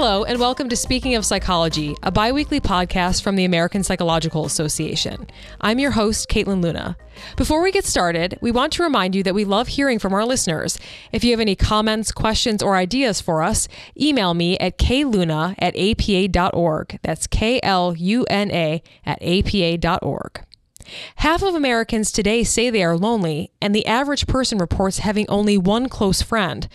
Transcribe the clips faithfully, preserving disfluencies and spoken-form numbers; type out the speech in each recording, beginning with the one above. Hello, and welcome to Speaking of Psychology, a bi-weekly podcast from the American Psychological Association. I'm your host, Caitlin Luna. Before we get started, we want to remind you that we love hearing from our listeners. If you have any comments, questions, or ideas for us, email me at k luna at a p a dot org. That's K L U N A at a p a dot org. Half of Americans today say they are lonely, and the average person reports having only one close friend.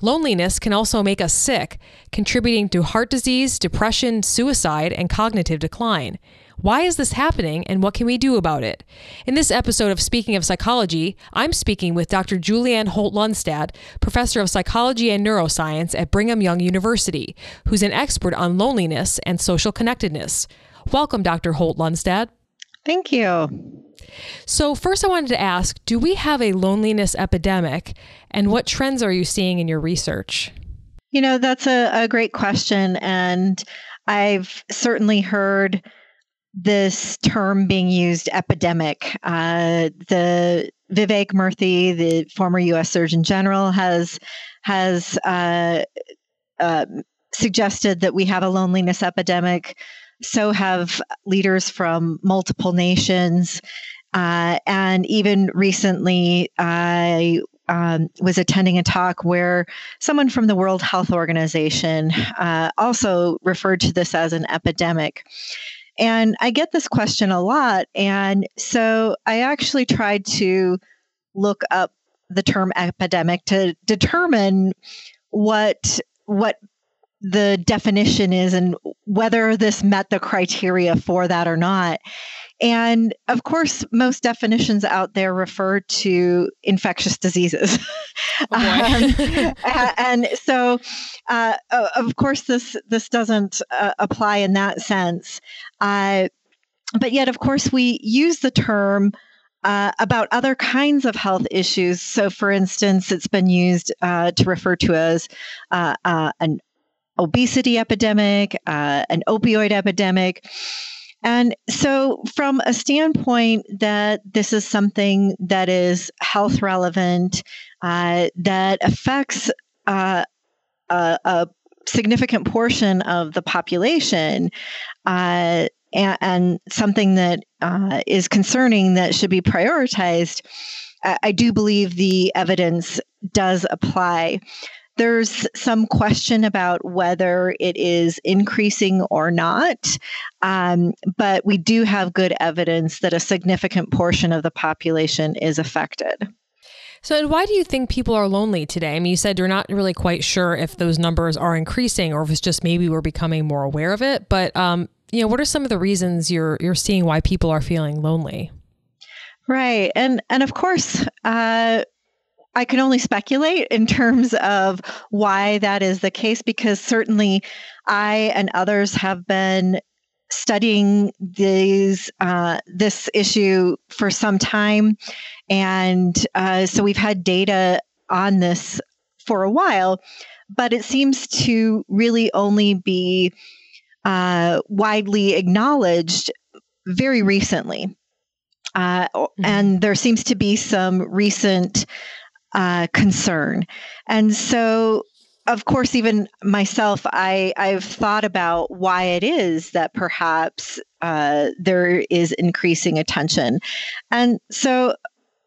Loneliness can also make us sick, contributing to heart disease, depression, suicide, and cognitive decline. Why is this happening, and what can we do about it? In this episode of Speaking of Psychology, I'm speaking with Doctor Julianne Holt-Lunstad, Professor of Psychology and Neuroscience at Brigham Young University, who's an expert on loneliness and social connectedness. Welcome, Doctor Holt-Lunstad. Thank you. So first I wanted to ask, do we have a loneliness epidemic, and what trends are you seeing in your research? You know, that's a, a great question. And I've certainly heard this term being used, epidemic. Uh, the Vivek Murthy, the former U S Surgeon General, has has uh, uh, suggested that we have a loneliness epidemic. So have leaders from multiple nations. Uh, and even recently, I um, was attending a talk where someone from the World Health Organization uh, also referred to this as an epidemic. And I get this question a lot. And so I actually tried to look up the term epidemic to determine what what the definition is and whether this met the criteria for that or not. And of course, most definitions out there refer to infectious diseases. Oh boy. um, and so, uh, of course, this this doesn't uh, apply in that sense. Uh, but yet, of course, we use the term Uh, about other kinds of health issues. So, for instance, it's been used uh, to refer to as uh, uh, an obesity epidemic, uh, an opioid epidemic. And so from a standpoint that this is something that is health relevant, uh, that affects uh, a, a significant portion of the population, uh, and, and something that uh, is concerning that should be prioritized, I, I do believe the evidence does apply. There's some question about whether it is increasing or not, um, but we do have good evidence that a significant portion of the population is affected. So, and why do you think people are lonely today? I mean, you said you're not really quite sure if those numbers are increasing or if it's just maybe we're becoming more aware of it. But um, you know, what are some of the reasons you're you're seeing why people are feeling lonely? Right, and and of course. Uh, I can only speculate in terms of why that is the case, because certainly I and others have been studying these uh, this issue for some time. And uh, so we've had data on this for a while, but it seems to really only be uh, widely acknowledged very recently. Uh, mm-hmm. And there seems to be some recent Uh, concern. And so, of course, even myself, I, I've thought about why it is that perhaps uh, there is increasing attention. And so,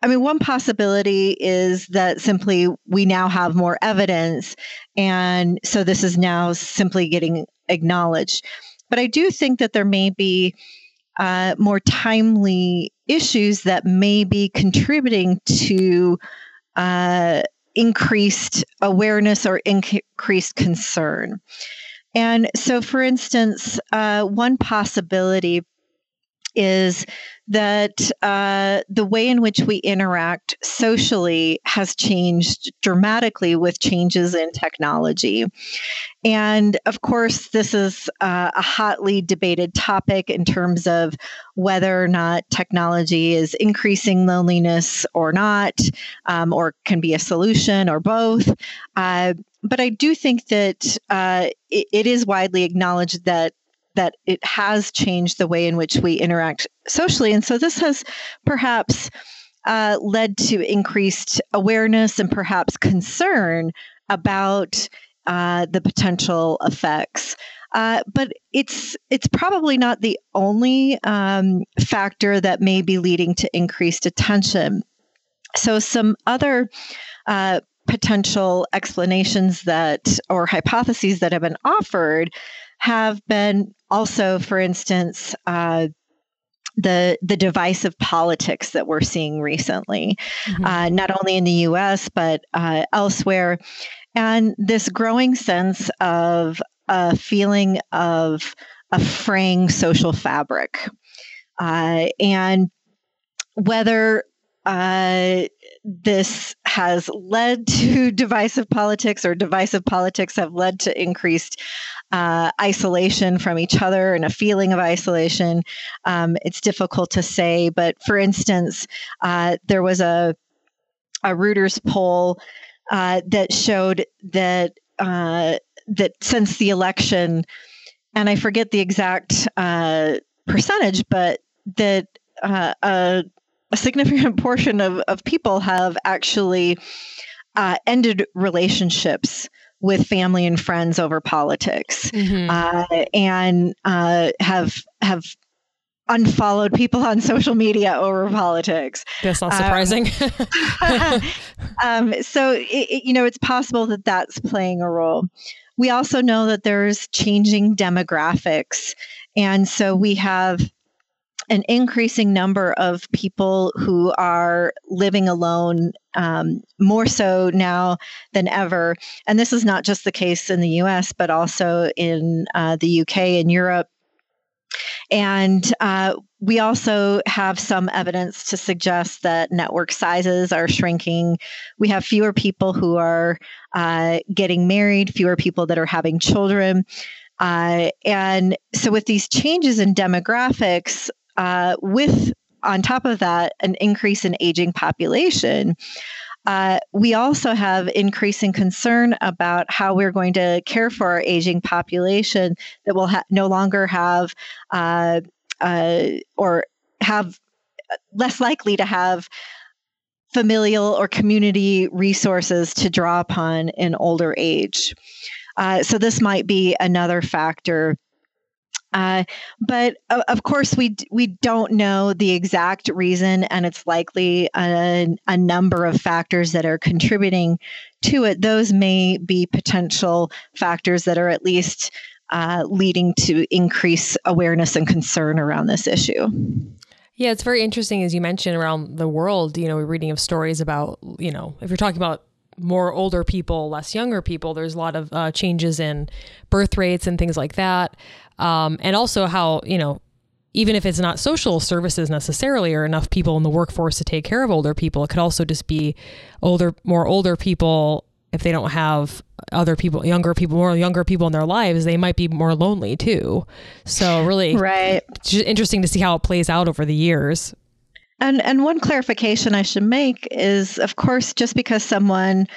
I mean, one possibility is that simply we now have more evidence. And so this is now simply getting acknowledged. But I do think that there may be uh, more timely issues that may be contributing to Uh, increased awareness or inc- increased concern. And so, for instance, uh, one possibility is that uh, the way in which we interact socially has changed dramatically with changes in technology. And of course, this is uh, a hotly debated topic in terms of whether or not technology is increasing loneliness or not, um, or can be a solution or both. Uh, but I do think that uh, it, it is widely acknowledged that that it has changed the way in which we interact socially. And so this has perhaps uh, led to increased awareness and perhaps concern about uh, the potential effects. Uh, but it's it's probably not the only um, factor that may be leading to increased attention. So some other uh, potential explanations that or hypotheses that have been offered have been also, for instance, uh, the the divisive politics that we're seeing recently, mm-hmm. uh, not only in the U S, but uh, elsewhere. And this growing sense of a feeling of a fraying social fabric. Uh, and whether uh, this has led to divisive politics or divisive politics have led to increased uh, isolation from each other and a feeling of isolation, um, it's difficult to say. But for instance, uh, there was a, a Reuters poll uh, that showed that uh, that since the election, and I forget the exact uh, percentage, but that uh, a, a significant portion of, of people have actually uh, ended relationships with family and friends over politics, mm-hmm. uh, and uh, have have unfollowed people on social media over politics. That's not surprising. Um, um, so, it, it, you know, it's possible that that's playing a role. We also know that there's changing demographics. And so we have an increasing number of people who are living alone, um, more so now than ever. And this is not just the case in the U S, but also in uh, the U K and Europe. And uh, we also have some evidence to suggest that network sizes are shrinking. We have fewer people who are uh, getting married, fewer people that are having children. Uh, and so with these changes in demographics, uh, with on top of that, an increase in aging population, Uh, we also have increasing concern about how we're going to care for our aging population that will ha- no longer have uh, uh, or have less likely to have familial or community resources to draw upon in older age. Uh, so this might be another factor. Uh, but uh, of course, we d- we don't know the exact reason, and it's likely a, a number of factors that are contributing to it. Those may be potential factors that are at least uh, leading to increased awareness and concern around this issue. Yeah, it's very interesting, as you mentioned, around the world. You know, we're reading of stories about, you know, if you're talking about more older people, less younger people, there's a lot of uh, changes in birth rates and things like that. Um, and also how, you know, even if it's not social services necessarily or enough people in the workforce to take care of older people, it could also just be older, more older people. If they don't have other people, younger people, more younger people in their lives, they might be more lonely too. So really right. It's just interesting to see how it plays out over the years. And and one clarification I should make is, of course, just because someone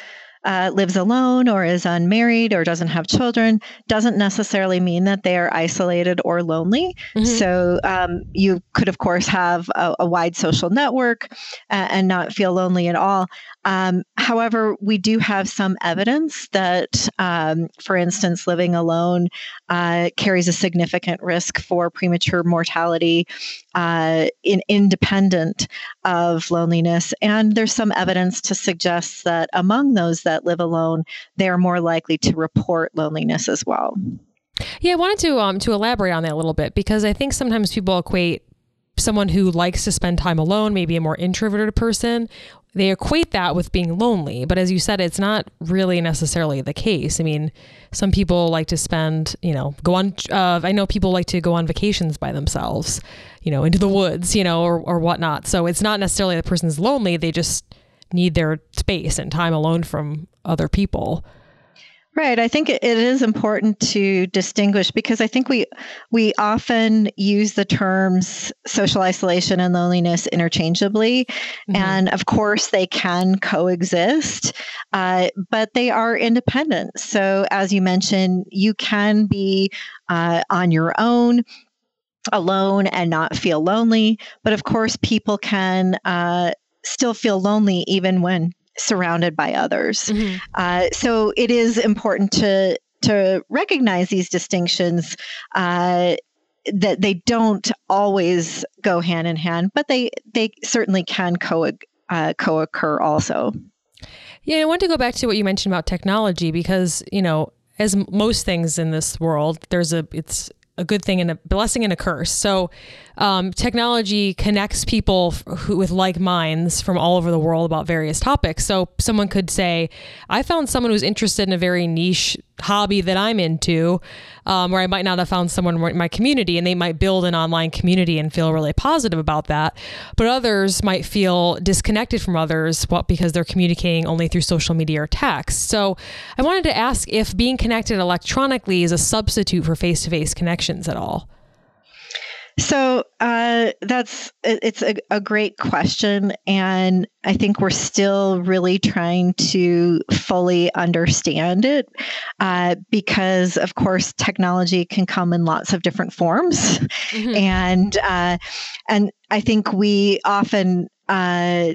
uh, lives alone or is unmarried or doesn't have children doesn't necessarily mean that they are isolated or lonely. Mm-hmm. So um, you could, of course, have a, a wide social network uh, and not feel lonely at all. Um, however, we do have some evidence that, um, for instance, living alone uh, carries a significant risk for premature mortality uh, in, independent of loneliness. And there's some evidence to suggest that among those that live alone, they're more likely to report loneliness as well. Yeah, I wanted to um, to elaborate on that a little bit, because I think sometimes people equate someone who likes to spend time alone, maybe a more introverted person, they equate that with being lonely. But as you said, it's not really necessarily the case. I mean, some people like to spend, you know, go on, uh, I know people like to go on vacations by themselves, you know, into the woods, you know, or, or whatnot. So it's not necessarily the person's lonely. They just need their space and time alone from other people. Right. I think it is important to distinguish, because I think we we often use the terms social isolation and loneliness interchangeably. Mm-hmm. And of course, they can coexist, uh, but they are independent. So as you mentioned, you can be uh, on your own, alone, and not feel lonely. But of course, people can uh, still feel lonely even when surrounded by others. Mm-hmm. Uh, so it is important to to recognize these distinctions, uh, that they don't always go hand in hand, but they they certainly can co uh, co-occur also. Yeah, I want to go back to what you mentioned about technology, because, you know, as most things in this world, there's a it's a good thing and a blessing and a curse. So um, technology connects people who, with like minds from all over the world about various topics. So someone could say, I found someone who's interested in a very niche hobby that I'm into, um, where I might not have found someone in my community, and they might build an online community and feel really positive about that. But others might feel disconnected from others what, because they're communicating only through social media or text. So I wanted to ask if being connected electronically is a substitute for face-to-face connections at all. So uh, that's it's a, a great question, and I think we're still really trying to fully understand it, uh, because, of course, technology can come in lots of different forms, mm-hmm. and uh, and I think we often. Uh,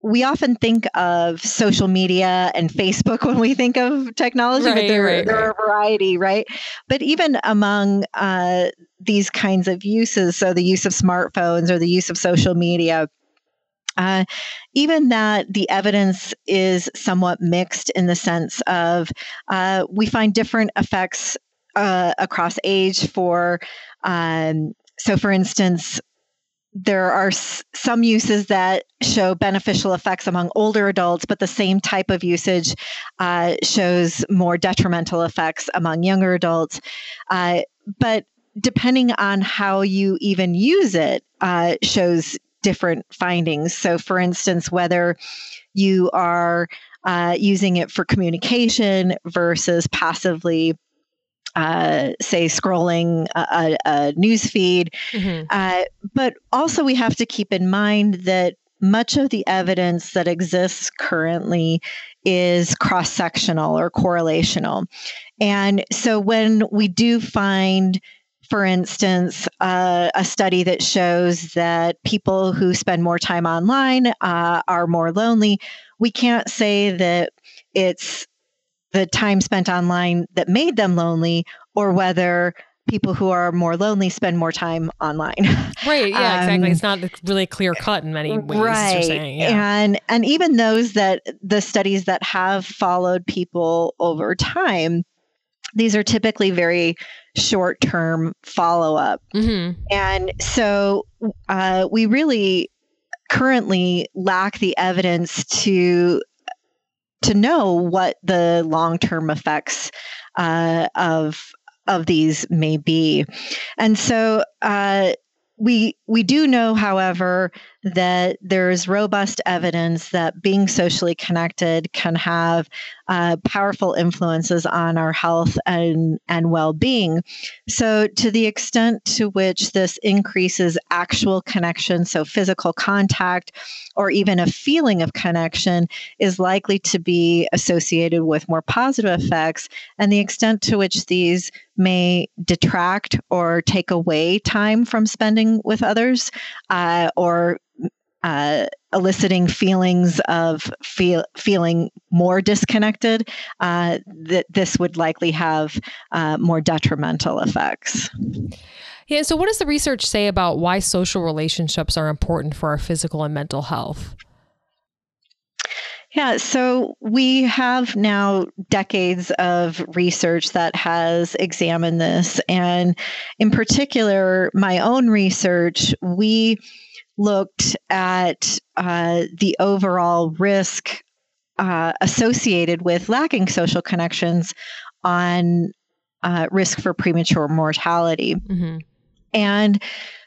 We often think of social media and Facebook when we think of technology, right, but there, right, there right. are a variety, right? But even among uh, these kinds of uses, so the use of smartphones or the use of social media, uh, even that the evidence is somewhat mixed in the sense of uh, we find different effects uh, across age for, um, so for instance, there are s- some uses that show beneficial effects among older adults, but the same type of usage uh, shows more detrimental effects among younger adults. Uh, but depending on how you even use it, uh, shows different findings. So, for instance, whether you are uh, using it for communication versus passively Uh, say, scrolling a, a news feed. Mm-hmm. Uh, but also we have to keep in mind that much of the evidence that exists currently is cross-sectional or correlational. And so when we do find, for instance, uh, a study that shows that people who spend more time online uh, are more lonely, we can't say that it's the time spent online that made them lonely, or whether people who are more lonely spend more time online. Right. Yeah, um, exactly. It's not really clear cut in many ways. Right. You're saying. Yeah. And, and even those that the studies that have followed people over time, these are typically very short-term follow-up. Mm-hmm. And so uh, we really currently lack the evidence to to know what the long-term effects uh, of of these may be. And so uh, we we do know, however, that there is robust evidence that being socially connected can have uh, powerful influences on our health and, and well-being. So to the extent to which this increases actual connection, so physical contact, or even a feeling of connection is likely to be associated with more positive effects. And the extent to which these may detract or take away time from spending with others, uh, or Uh, eliciting feelings of feel, feeling more disconnected, uh, that this would likely have uh, more detrimental effects. Yeah. So what does the research say about why social relationships are important for our physical and mental health? Yeah, so we have now decades of research that has examined this. And in particular, my own research, we looked at uh, the overall risk uh, associated with lacking social connections on uh, risk for premature mortality. Mm-hmm. And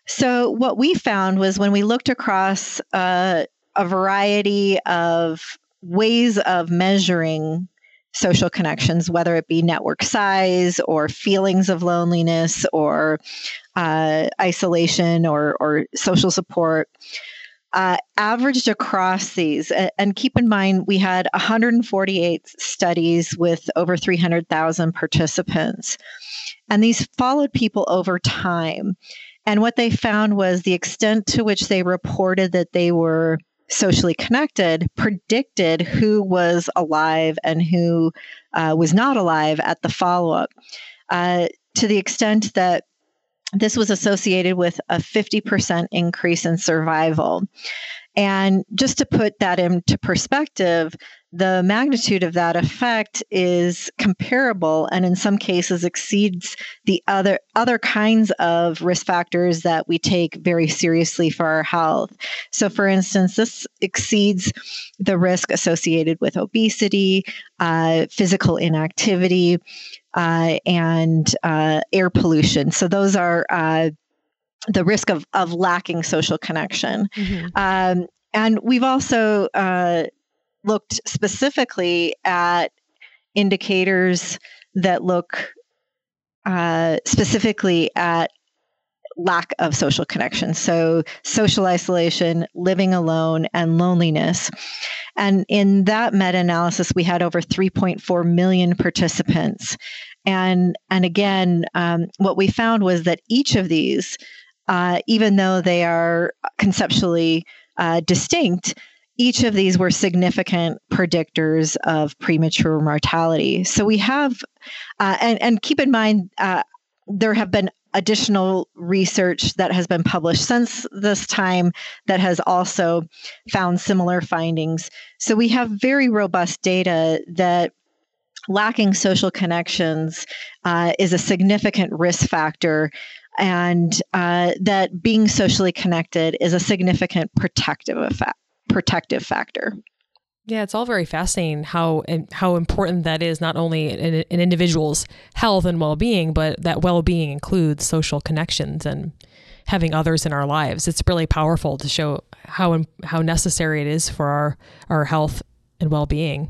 so what we found was when we looked across uh, a variety of ways of measuring social connections, whether it be network size or feelings of loneliness or uh, isolation or, or social support, uh, averaged across these. And keep in mind, we had one hundred forty-eight studies with over three hundred thousand participants. And these followed people over time. And what they found was the extent to which they reported that they were socially connected, predicted who was alive and who uh, was not alive at the follow-up, uh, to the extent that this was associated with a fifty percent increase in survival. And just to put that into perspective, the magnitude of that effect is comparable and in some cases exceeds the other other kinds of risk factors that we take very seriously for our health. So for instance, this exceeds the risk associated with obesity, uh, physical inactivity, uh, and uh, air pollution. So those are uh, the risk of, of lacking social connection. Mm-hmm. Um, and we've also uh, looked specifically at indicators that look uh, specifically at lack of social connection. So social isolation, living alone, and loneliness. And in that meta-analysis, we had over three point four million participants. And, and again, um, what we found was that each of these, Uh, even though they are conceptually uh, distinct, each of these were significant predictors of premature mortality. So we have, uh, and, and keep in mind, uh, there have been additional research that has been published since this time that has also found similar findings. So we have very robust data that lacking social connections uh, is a significant risk factor, and uh, that being socially connected is a significant protective effect, protective factor. Yeah, it's all very fascinating how how important that is, not only in an individual's health and well-being, but that well-being includes social connections and having others in our lives. It's really powerful to show how how necessary it is for our, our health and well-being.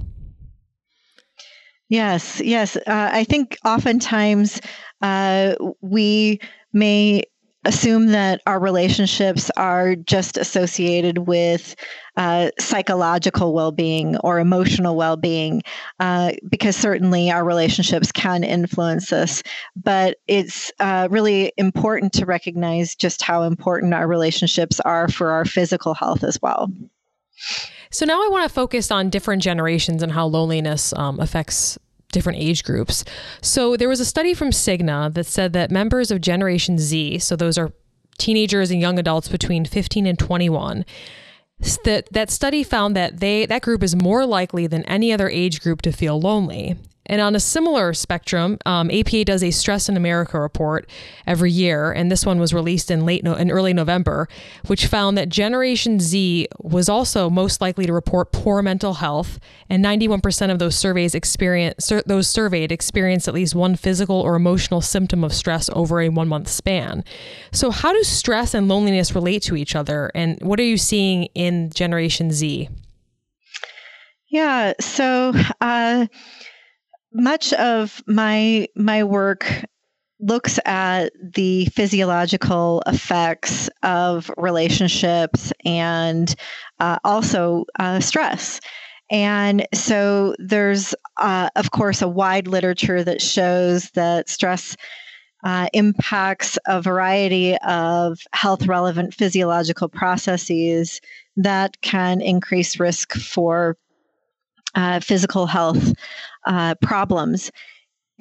Yes, yes. Uh, I think oftentimes uh, we may assume that our relationships are just associated with uh, psychological well-being or emotional well-being, uh, because certainly our relationships can influence us. But it's uh, really important to recognize just how important our relationships are for our physical health as well. So now I want to focus on different generations and how loneliness um, affects different age groups. So there was a study from Cigna that said that members of Generation Z, so those are teenagers and young adults between fifteen and twenty-one, that that study found that they that group is more likely than any other age group to feel lonely. And on a similar spectrum, um, A P A does a Stress in America report every year, and this one was released in late no- in early November, which found that Generation Z was also most likely to report poor mental health, and ninety-one percent of those surveys experience sur- those surveyed experienced at least one physical or emotional symptom of stress over a one-month span. So, how do stress and loneliness relate to each other, and what are you seeing in Generation Z? Yeah, so. Uh... Much of my my work looks at the physiological effects of relationships and uh, also uh, stress. And so there's, uh, of course, a wide literature that shows that stress uh, impacts a variety of health-relevant physiological processes that can increase risk for Uh, physical health uh, problems.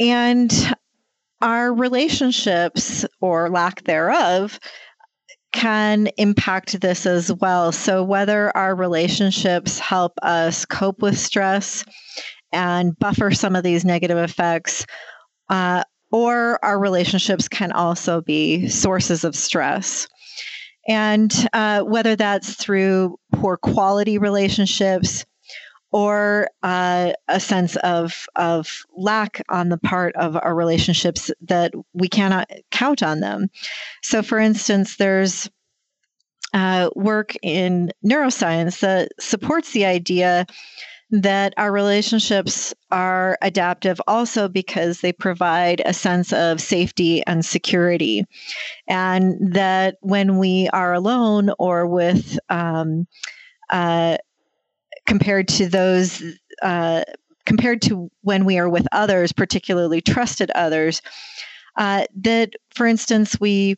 And our relationships, or lack thereof, can impact this as well. So whether our relationships help us cope with stress and buffer some of these negative effects, uh, or our relationships can also be sources of stress. And uh, whether that's through poor quality relationships, or uh, a sense of of lack on the part of our relationships that we cannot count on them. So for instance, there's uh, work in neuroscience that supports the idea that our relationships are adaptive also because they provide a sense of safety and security. And that when we are alone or with um, uh compared to those, uh, compared to when we are with others, particularly trusted others, uh, that, for instance, we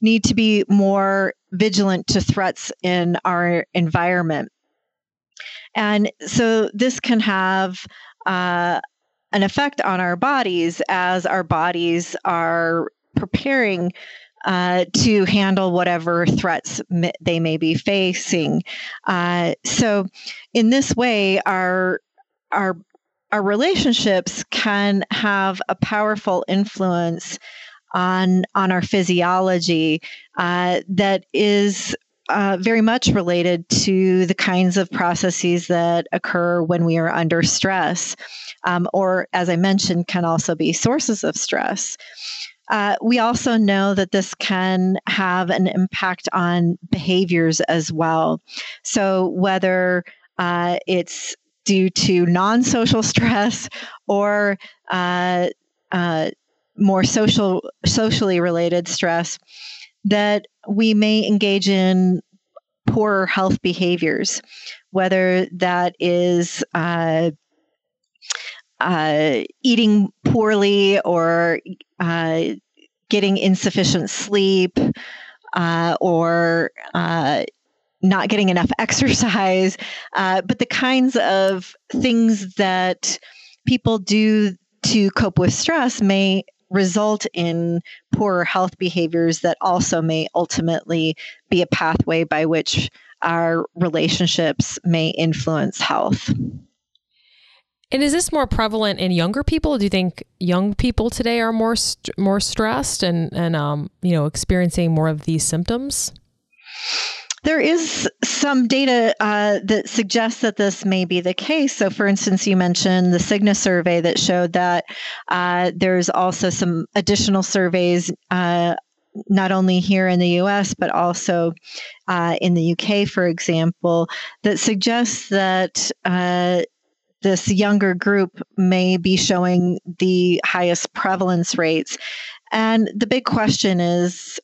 need to be more vigilant to threats in our environment. And so this can have uh, an effect on our bodies as our bodies are preparing uh, to handle whatever threats m- they may be facing. Uh, so in this way, our our our relationships can have a powerful influence on on our physiology uh, that is uh, very much related to the kinds of processes that occur when we are under stress, um, or as I mentioned, can also be sources of stress. Uh, we also know that this can have an impact on behaviors as well. So whether uh, it's due to non-social stress or uh, uh, more social, socially related stress, that we may engage in poorer health behaviors, whether that is uh, uh, eating poorly or uh, getting insufficient sleep uh, or uh, not getting enough exercise, uh, but the kinds of things that people do to cope with stress may result in poorer health behaviors that also may ultimately be a pathway by which our relationships may influence health. And is this more prevalent in younger people? Do you think young people today are more st- more stressed and and um, you know, experiencing more of these symptoms? There is some data uh, that suggests that this may be the case. So, for instance, you mentioned the Cigna survey that showed that uh, there's also some additional surveys, uh, not only here in the U S, but also uh, in the U K, for example, that suggests that uh, this younger group may be showing the highest prevalence rates. And the big question is,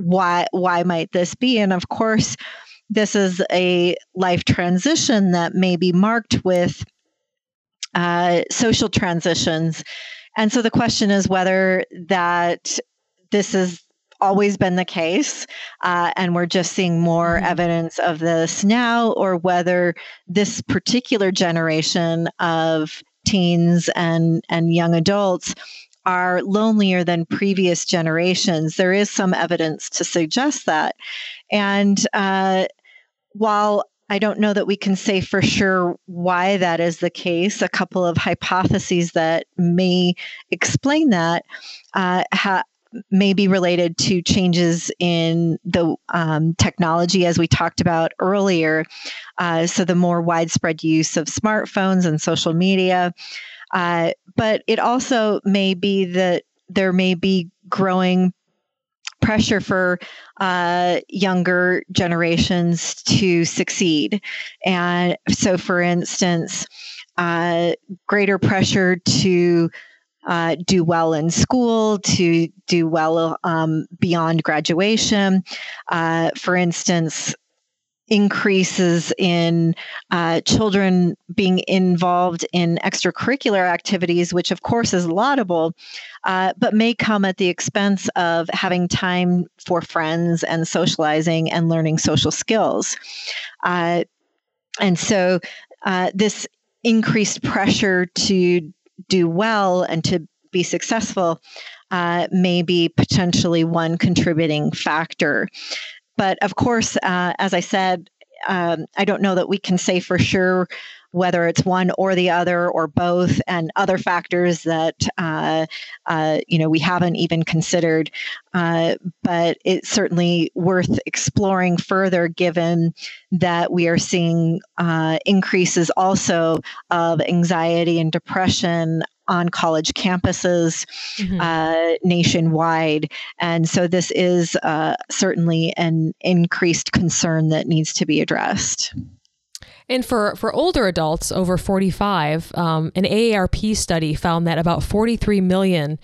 Why why might this be? And of course, this is a life transition that may be marked with uh, social transitions. And so the question is whether that this has always been the case, uh, and we're just seeing more mm-hmm. evidence of this now, or whether this particular generation of teens and, and young adults are lonelier than previous generations. There is some evidence to suggest that. And uh, while I don't know that we can say for sure why that is the case, a couple of hypotheses that may explain that uh, ha- may be related to changes in the um, technology, as we talked about earlier. Uh, so the more widespread use of smartphones and social media. Uh, but it also may be that there may be growing pressure for uh, younger generations to succeed. And so, for instance, uh, greater pressure to uh, do well in school, to do well um, beyond graduation. Uh, for instance, increases in uh, children being involved in extracurricular activities, which of course is laudable, uh, but may come at the expense of having time for friends and socializing and learning social skills. Uh, and so uh, this increased pressure to do well and to be successful uh, may be potentially one contributing factor. But of course, uh, as I said, um, I don't know that we can say for sure whether it's one or the other or both, and other factors that uh, uh, you know, we haven't even considered. Uh, but it's certainly worth exploring further, given that we are seeing uh, increases also of anxiety and depression on college campuses mm-hmm. uh, nationwide. And so this is uh, certainly an increased concern that needs to be addressed. And for, for older adults over forty-five, um, an A A R P study found that about forty-three million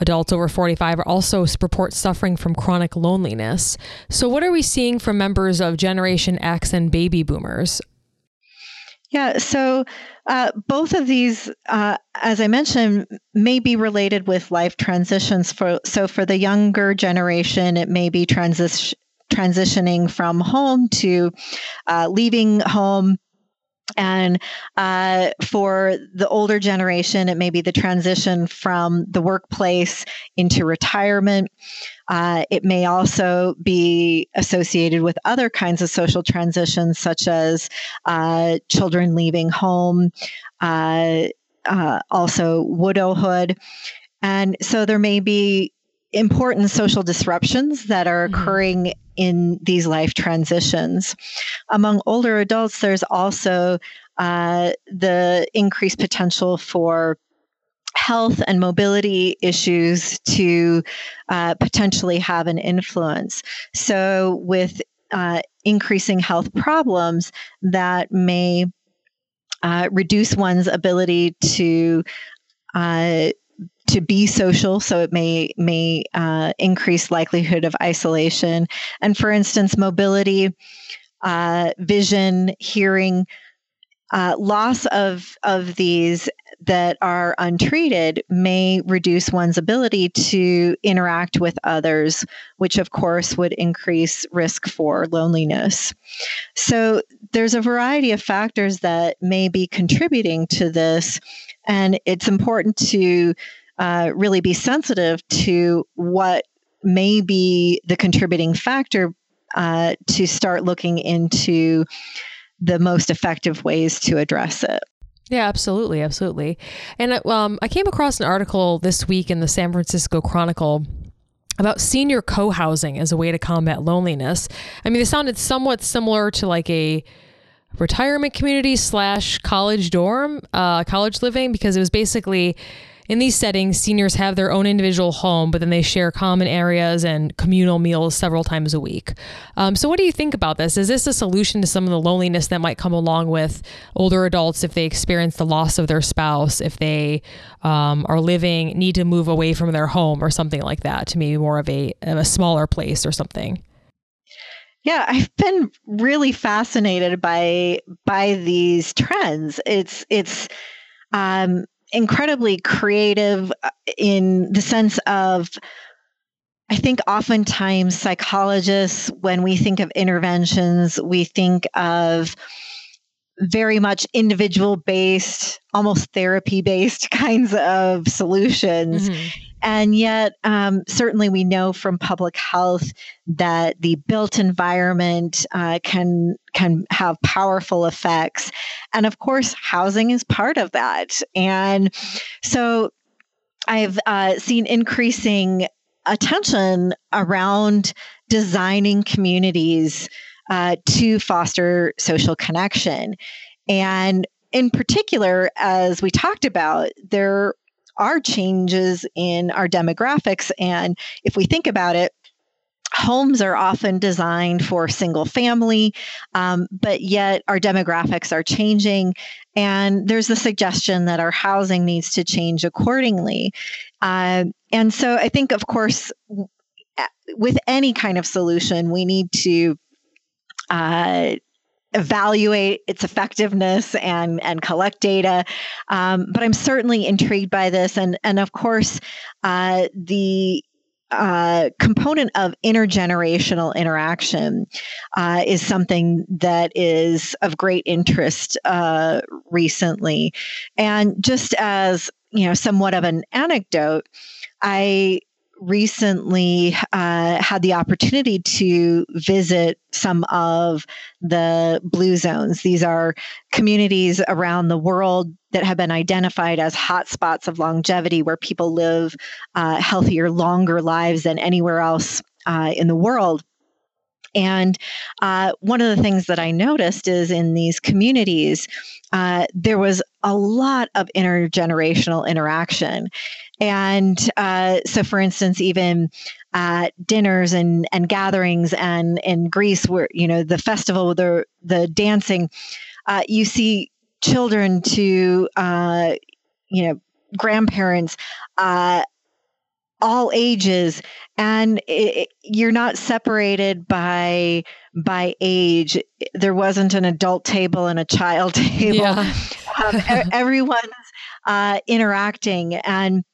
adults over forty-five are also report suffering from chronic loneliness. So what are we seeing from members of Generation X and Baby Boomers? Yeah, so uh, both of these, uh, as I mentioned, may be related with life transitions. For so for the younger generation, it may be transi- transitioning from home to uh, leaving home And uh, for the older generation, it may be the transition from the workplace into retirement. Uh, it may also be associated with other kinds of social transitions, such as uh, children leaving home, uh, uh, also widowhood. And so there may be important social disruptions that are occurring mm-hmm. in these life transitions. Among older adults, there's also uh, the increased potential for health and mobility issues to uh, potentially have an influence. So with uh, increasing health problems, that may uh, reduce one's ability to uh, to be social, so it may may uh, increase likelihood of isolation. And for instance, mobility, uh, vision, hearing, uh, loss of of these that are untreated may reduce one's ability to interact with others, which of course would increase risk for loneliness. So there's a variety of factors that may be contributing to this, and it's important to Uh, really be sensitive to what may be the contributing factor uh, to start looking into the most effective ways to address it. Yeah, absolutely. Absolutely. And um, I came across an article this week in the San Francisco Chronicle about senior co-housing as a way to combat loneliness. I mean, it sounded somewhat similar to like a retirement community slash college dorm, uh, college living, because it was basically... in these settings, seniors have their own individual home, but then they share common areas and communal meals several times a week. Um, so what do you think about this? Is this a solution to some of the loneliness that might come along with older adults if they experience the loss of their spouse, if they um, are living, need to move away from their home or something like that to maybe more of a, a smaller place or something? Yeah, I've been really fascinated by by these trends. It's, it's, um, incredibly creative in the sense of, I think oftentimes psychologists, when we think of interventions, we think of very much individual-based, almost therapy-based kinds of solutions. Mm-hmm. And yet, um, certainly we know from public health that the built environment uh, can can have powerful effects. And of course, housing is part of that. And so I've uh, seen increasing attention around designing communities uh, to foster social connection. And in particular, as we talked about, there are changes in our demographics. And if we think about it, homes are often designed for single family, um, but yet our demographics are changing. And there's the suggestion that our housing needs to change accordingly. Uh, and so I think, of course, w- with any kind of solution, we need to uh, evaluate its effectiveness and, and collect data. Um, but I'm certainly intrigued by this. And, and of course, uh, the uh, component of intergenerational interaction uh, is something that is of great interest uh, recently. And just as, you know, somewhat of an anecdote, I recently uh, had the opportunity to visit some of the Blue Zones. These are communities around the world that have been identified as hotspots of longevity, where people live uh, healthier, longer lives than anywhere else uh, in the world. And uh, one of the things that I noticed is in these communities, uh, there was a lot of intergenerational interaction. And uh, so, for instance, even at dinners and, and gatherings, and in Greece, where, you know, the festival, the the dancing, uh, you see children to, uh, you know, grandparents, uh, all ages, and it, you're not separated by by age. There wasn't an adult table and a child table. Yeah. um, e- everyone's uh, interacting. And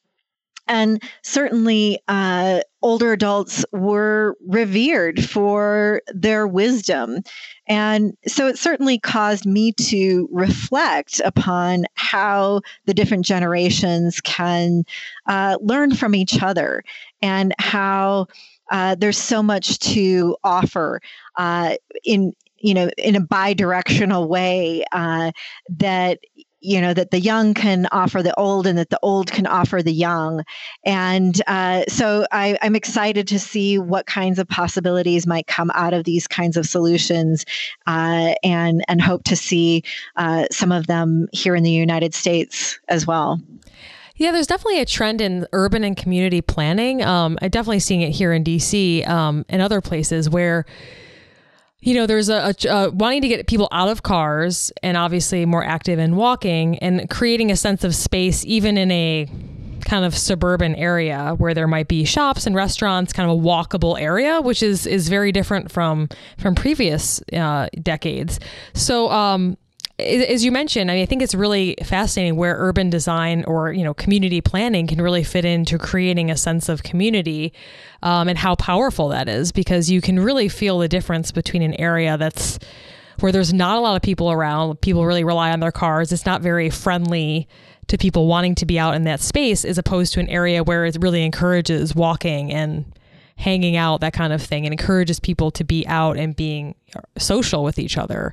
And certainly, uh, older adults were revered for their wisdom. And so it certainly caused me to reflect upon how the different generations can uh, learn from each other and how uh, there's so much to offer uh, in, you know, in a bi-directional way uh, that, you know, that the young can offer the old and that the old can offer the young. And uh, so I, I'm excited to see what kinds of possibilities might come out of these kinds of solutions uh, and, and hope to see uh, some of them here in the United States as well. Yeah, there's definitely a trend in urban and community planning. Um, I'm definitely seeing it here in D C um, and other places where, you know, there's a, a uh, wanting to get people out of cars and obviously more active in walking and creating a sense of space, even in a kind of suburban area where there might be shops and restaurants, kind of a walkable area, which is is very different from from previous uh, decades. So, um, as you mentioned, I mean, I think it's really fascinating where urban design or, you know, community planning can really fit into creating a sense of community um, and how powerful that is, because you can really feel the difference between an area that's where there's not a lot of people around. People really rely on their cars. It's not very friendly to people wanting to be out in that space, as opposed to an area where it really encourages walking and hanging out, that kind of thing, and encourages people to be out and being social with each other.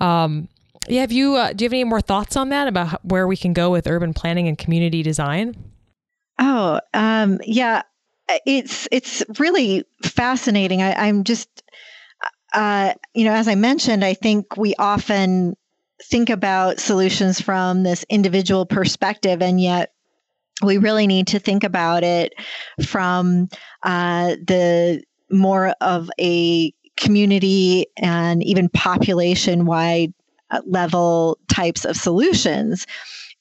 Um, Yeah, have you, uh, do you have any more thoughts on that about where we can go with urban planning and community design? Oh, um, yeah, it's it's really fascinating. I, I'm just, uh, you know, as I mentioned, I think we often think about solutions from this individual perspective, and yet we really need to think about it from uh, the more of a community and even population-wide level types of solutions.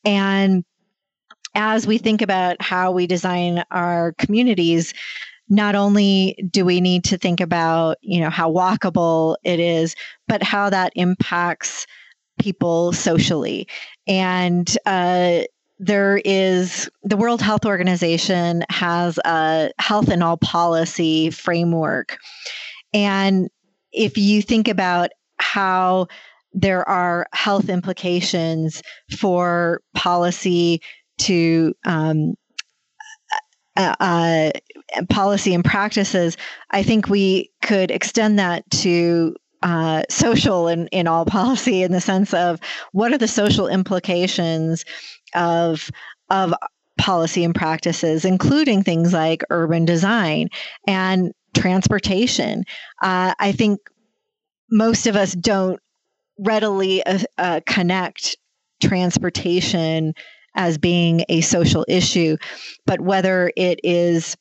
And as we think about how we design our communities, not only do we need to think about, you know, how walkable it is, but how that impacts people socially. And uh, there is, the World Health Organization has a health in all policy framework. And if you think about how there are health implications for policy to um, uh, uh, policy and practices, I think we could extend that to uh, social in, in all policy, in the sense of what are the social implications of of policy and practices, including things like urban design and transportation. Uh, I think most of us don't readily uh, uh, connect transportation as being a social issue, but whether it is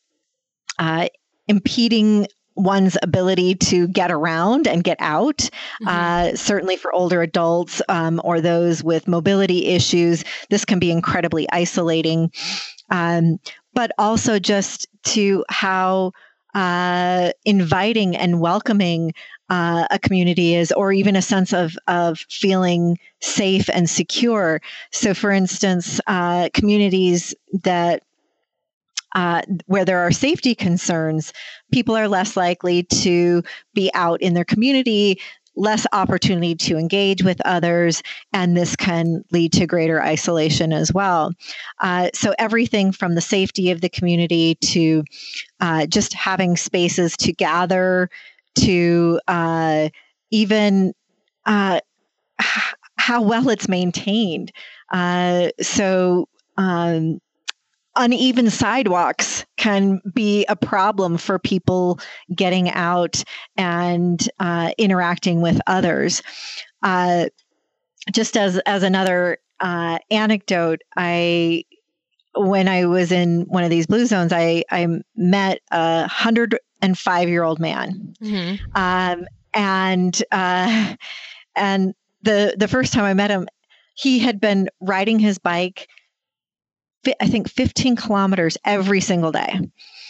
uh, impeding one's ability to get around and get out, mm-hmm. uh, certainly for older adults um, or those with mobility issues, this can be incredibly isolating, um, but also just to how uh, inviting and welcoming Uh, a community is, or even a sense of of feeling safe and secure. So, for instance, uh, communities that uh, where there are safety concerns, people are less likely to be out in their community, less opportunity to engage with others, and this can lead to greater isolation as well. Uh, so, everything from the safety of the community to uh, just having spaces to gather, to uh, even uh, h- how well it's maintained. Uh, so um, uneven sidewalks can be a problem for people getting out and uh, interacting with others. Uh, just as as another uh, anecdote, I when I was in one of these Blue Zones, I I met a hundred. and five-year-old man. Mm-hmm. Um, and uh, and the the first time I met him, he had been riding his bike I think, fifteen kilometers every single day.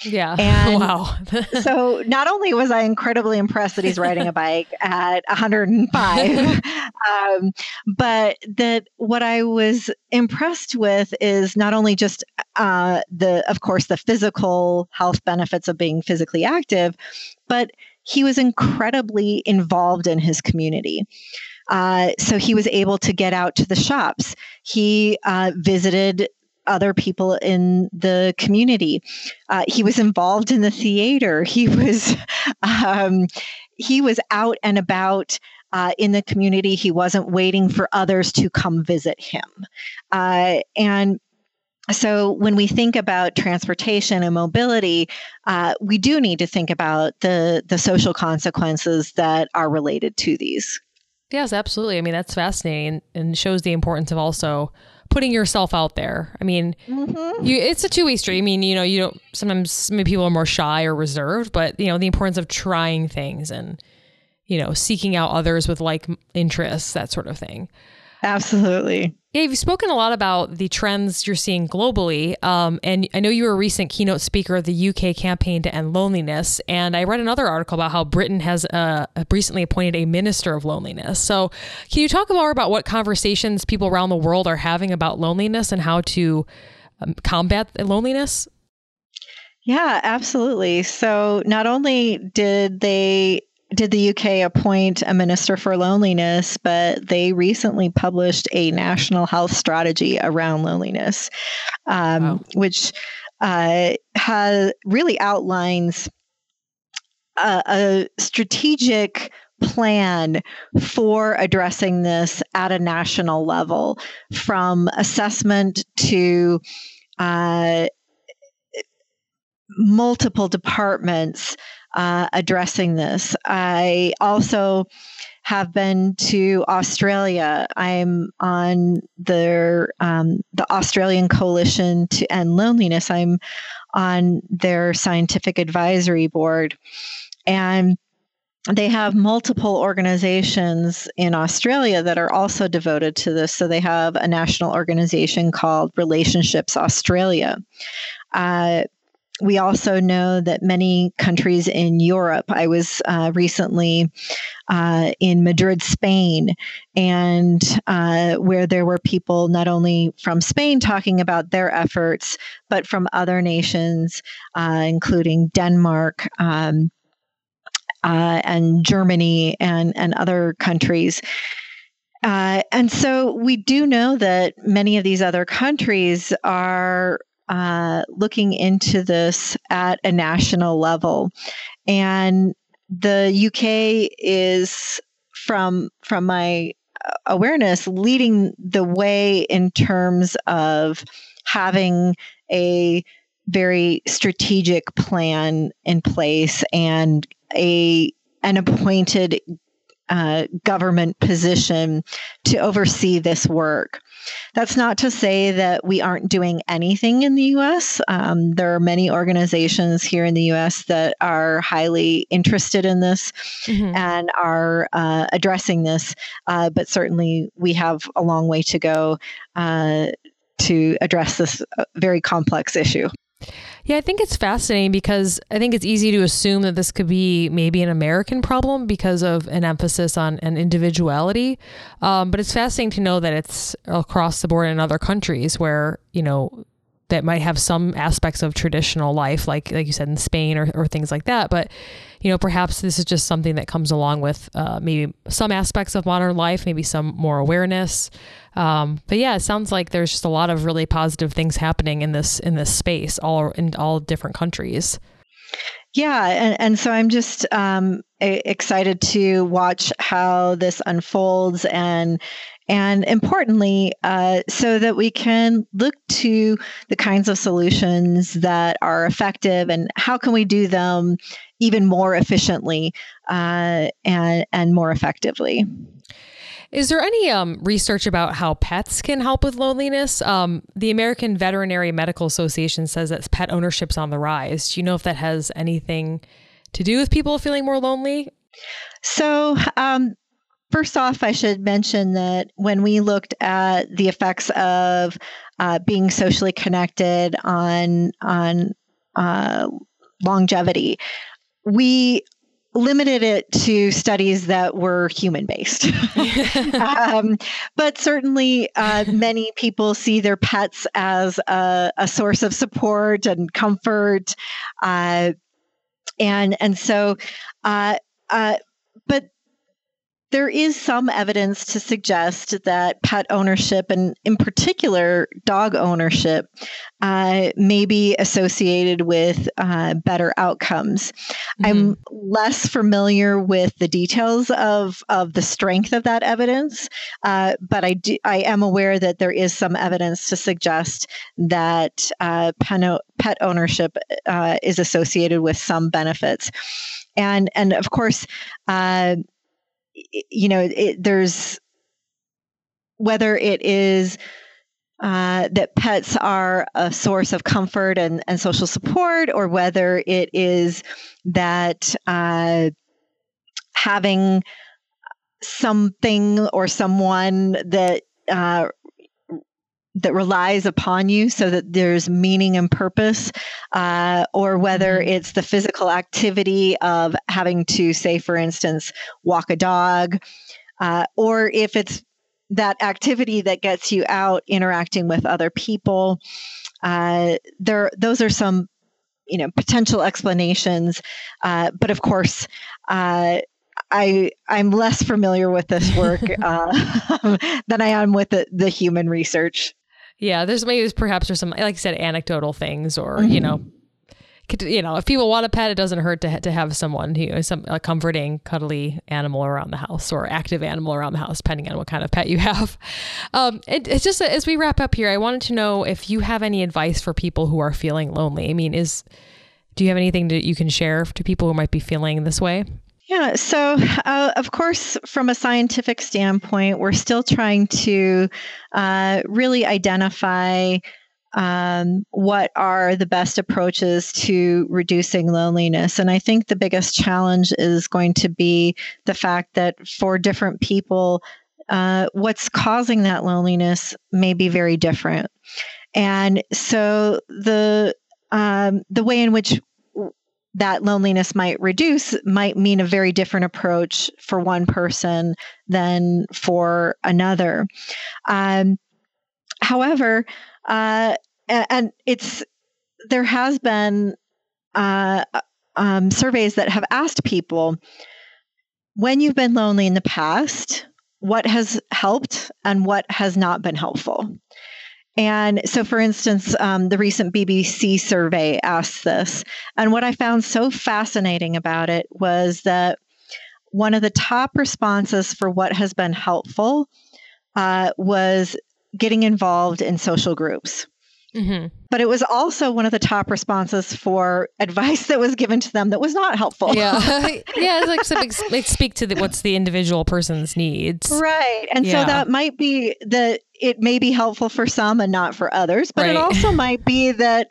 Yeah. And wow. So not only was I incredibly impressed that he's riding a bike at one hundred five, um, but that what I was impressed with is not only just uh, the, of course, the physical health benefits of being physically active, but he was incredibly involved in his community. Uh, so he was able to get out to the shops. He uh, visited other people in the community. Uh, he was involved in the theater. He was um, he was out and about uh, in the community. He wasn't waiting for others to come visit him. Uh, and so when we think about transportation and mobility, uh, we do need to think about the the social consequences that are related to these. Yes, absolutely. I mean, that's fascinating and shows the importance of also putting yourself out there. I mean, mm-hmm. you, it's a two-way street. I mean, you know, you don't, sometimes maybe people are more shy or reserved, but you know, the importance of trying things and, you know, seeking out others with like interests, that sort of thing. Absolutely. Yeah. You've spoken a lot about the trends you're seeing globally. Um, and I know you were a recent keynote speaker of the U K campaign to end loneliness. And I read another article about how Britain has uh, recently appointed a minister of loneliness. So can you talk more about what conversations people around the world are having about loneliness and how to um, combat loneliness? Yeah, absolutely. So not only did they Did the U K appoint a minister for loneliness, but they recently published a national health strategy around loneliness, um, wow. which uh, has really outlines a, a strategic plan for addressing this at a national level, from assessment to uh, multiple departments. Uh, addressing this. I also have been to Australia. I'm on their um, the Australian Coalition to End Loneliness. I'm on their scientific advisory board. And they have multiple organizations in Australia that are also devoted to this. So they have a national organization called Relationships Australia. Uh, We also know that many countries in Europe, I was uh, recently uh, in Madrid, Spain, and uh, where there were people not only from Spain talking about their efforts, but from other nations, uh, including Denmark um, uh, and Germany and, and other countries. Uh, and so we do know that many of these other countries are Uh, looking into this at a national level. And the U K is, from from my awareness, leading the way in terms of having a very strategic plan in place and a an appointed uh, government position to oversee this work. That's not to say that we aren't doing anything in the U S. Um, there are many organizations here in the U S that are highly interested in this mm-hmm. and are uh, addressing this. Uh, but certainly we have a long way to go uh, to address this very complex issue. Yeah, I think it's fascinating because I think it's easy to assume that this could be maybe an American problem because of an emphasis on an individuality. Um, but it's fascinating to know that it's across the board in other countries where, you know, that might have some aspects of traditional life, like like you said, in Spain or, or things like that. But, you know, perhaps this is just something that comes along with uh, maybe some aspects of modern life, maybe some more awareness. Um, but yeah, it sounds like there's just a lot of really positive things happening in this in this space, all in all different countries. Yeah. And, and so I'm just um, excited to watch how this unfolds and And importantly, uh, so that we can look to the kinds of solutions that are effective and how can we do them even more efficiently uh, and, and more effectively. Is there any um, research about how pets can help with loneliness? Um, the American Veterinary Medical Association says that pet ownership's on the rise. Do you know if that has anything to do with people feeling more lonely? So, um, First off, I should mention that when we looked at the effects of uh, being socially connected on on uh, longevity, we limited it to studies that were human-based. um, but certainly uh, many people see their pets as a, a source of support and comfort. Uh, and and so, uh, uh, but there is some evidence to suggest that pet ownership, and in particular dog ownership, uh, may be associated with uh, better outcomes. Mm-hmm. I'm less familiar with the details of, of the strength of that evidence, uh, but I do, I am aware that there is some evidence to suggest that uh, peno, pet ownership uh, is associated with some benefits, and and of course. Uh, You know, it, there's whether it is uh, that pets are a source of comfort and, and social support, or whether it is that uh, having something or someone that uh, that relies upon you so that there's meaning and purpose, uh, or whether it's the physical activity of having to, say, for instance, walk a dog, uh, or if it's that activity that gets you out interacting with other people. Uh, there, those are some, you know, potential explanations. Uh, but of course, uh, I, I'm less familiar with this work uh, than I am with the, the human research. Yeah, there's maybe perhaps there's some, like I said, anecdotal things, or mm-hmm. you know, you know, if people want a pet, it doesn't hurt to to have someone who, you know, some a comforting, cuddly animal around the house, or active animal around the house, depending on what kind of pet you have. Um, it, it's just as we wrap up here, I wanted to know if you have any advice for people who are feeling lonely. I mean, is do you have anything that you can share to people who might be feeling this way? Yeah. So, uh, of course, from a scientific standpoint, we're still trying to uh, really identify um, what are the best approaches to reducing loneliness. And I think the biggest challenge is going to be the fact that for different people, uh, what's causing that loneliness may be very different. And so the um, the way in which that loneliness might reduce might mean a very different approach for one person than for another. Um, however, uh, and it's there has been uh, um, surveys that have asked people, when you've been lonely in the past, what has helped and what has not been helpful. And so, for instance, um, the recent B B C survey asked this. And what I found so fascinating about it was that one of the top responses for what has been helpful uh, was getting involved in social groups. Mm-hmm. But it was also one of the top responses for advice that was given to them that was not helpful. Yeah, yeah, it's like something it speak to the, what's the individual person's needs, right? And yeah. so that might be that it may be helpful for some and not for others. But right. it also might be that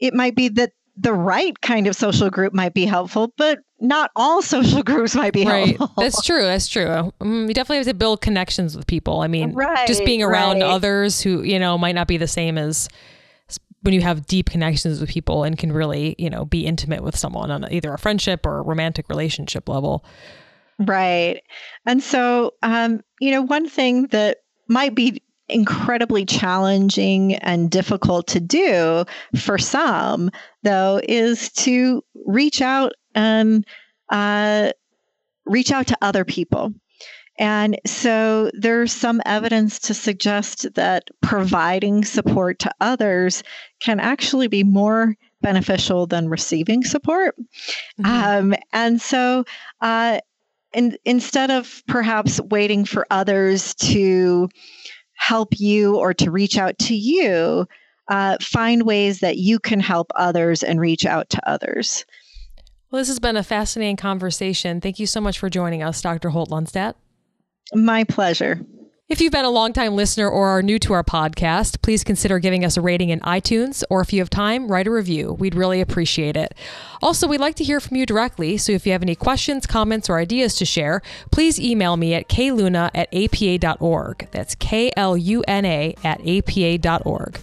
it might be that the right kind of social group might be helpful, but not all social groups might be helpful. Right. That's true. That's true. You definitely have to build connections with people. I mean, right, just being around right. others who, you know, might not be the same as when you have deep connections with people and can really, you know, be intimate with someone on either a friendship or a romantic relationship level. Right. And so, um, you know, one thing that might be incredibly challenging and difficult to do for some, though, is to reach out and uh, reach out to other people. And so there's some evidence to suggest that providing support to others can actually be more beneficial than receiving support. Mm-hmm. Um, and so uh, in, instead of perhaps waiting for others to help you or to reach out to you, uh, find ways that you can help others and reach out to others. Well, this has been a fascinating conversation. Thank you so much for joining us, Doctor Holt-Lunstad. My pleasure. If you've been a longtime listener or are new to our podcast, please consider giving us a rating in iTunes, or if you have time, write a review. We'd really appreciate it. Also, we'd like to hear from you directly, so if you have any questions, comments, or ideas to share, please email me at k luna at a p a dot org. That's K L U N A at A P A dot org.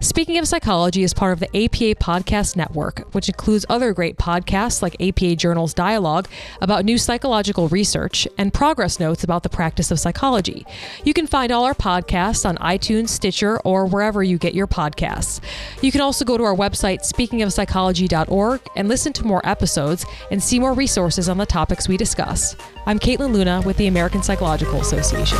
Speaking of Psychology is part of the A P A Podcast Network, which includes other great podcasts like A P A Journal's Dialogue about new psychological research and progress notes about the practice of psychology. You can find all our podcasts on iTunes, Stitcher, or wherever you get your podcasts. You can also go to our website, speaking of psychology dot org, and listen to more episodes and see more resources on the topics we discuss. I'm Caitlin Luna with the American Psychological Association.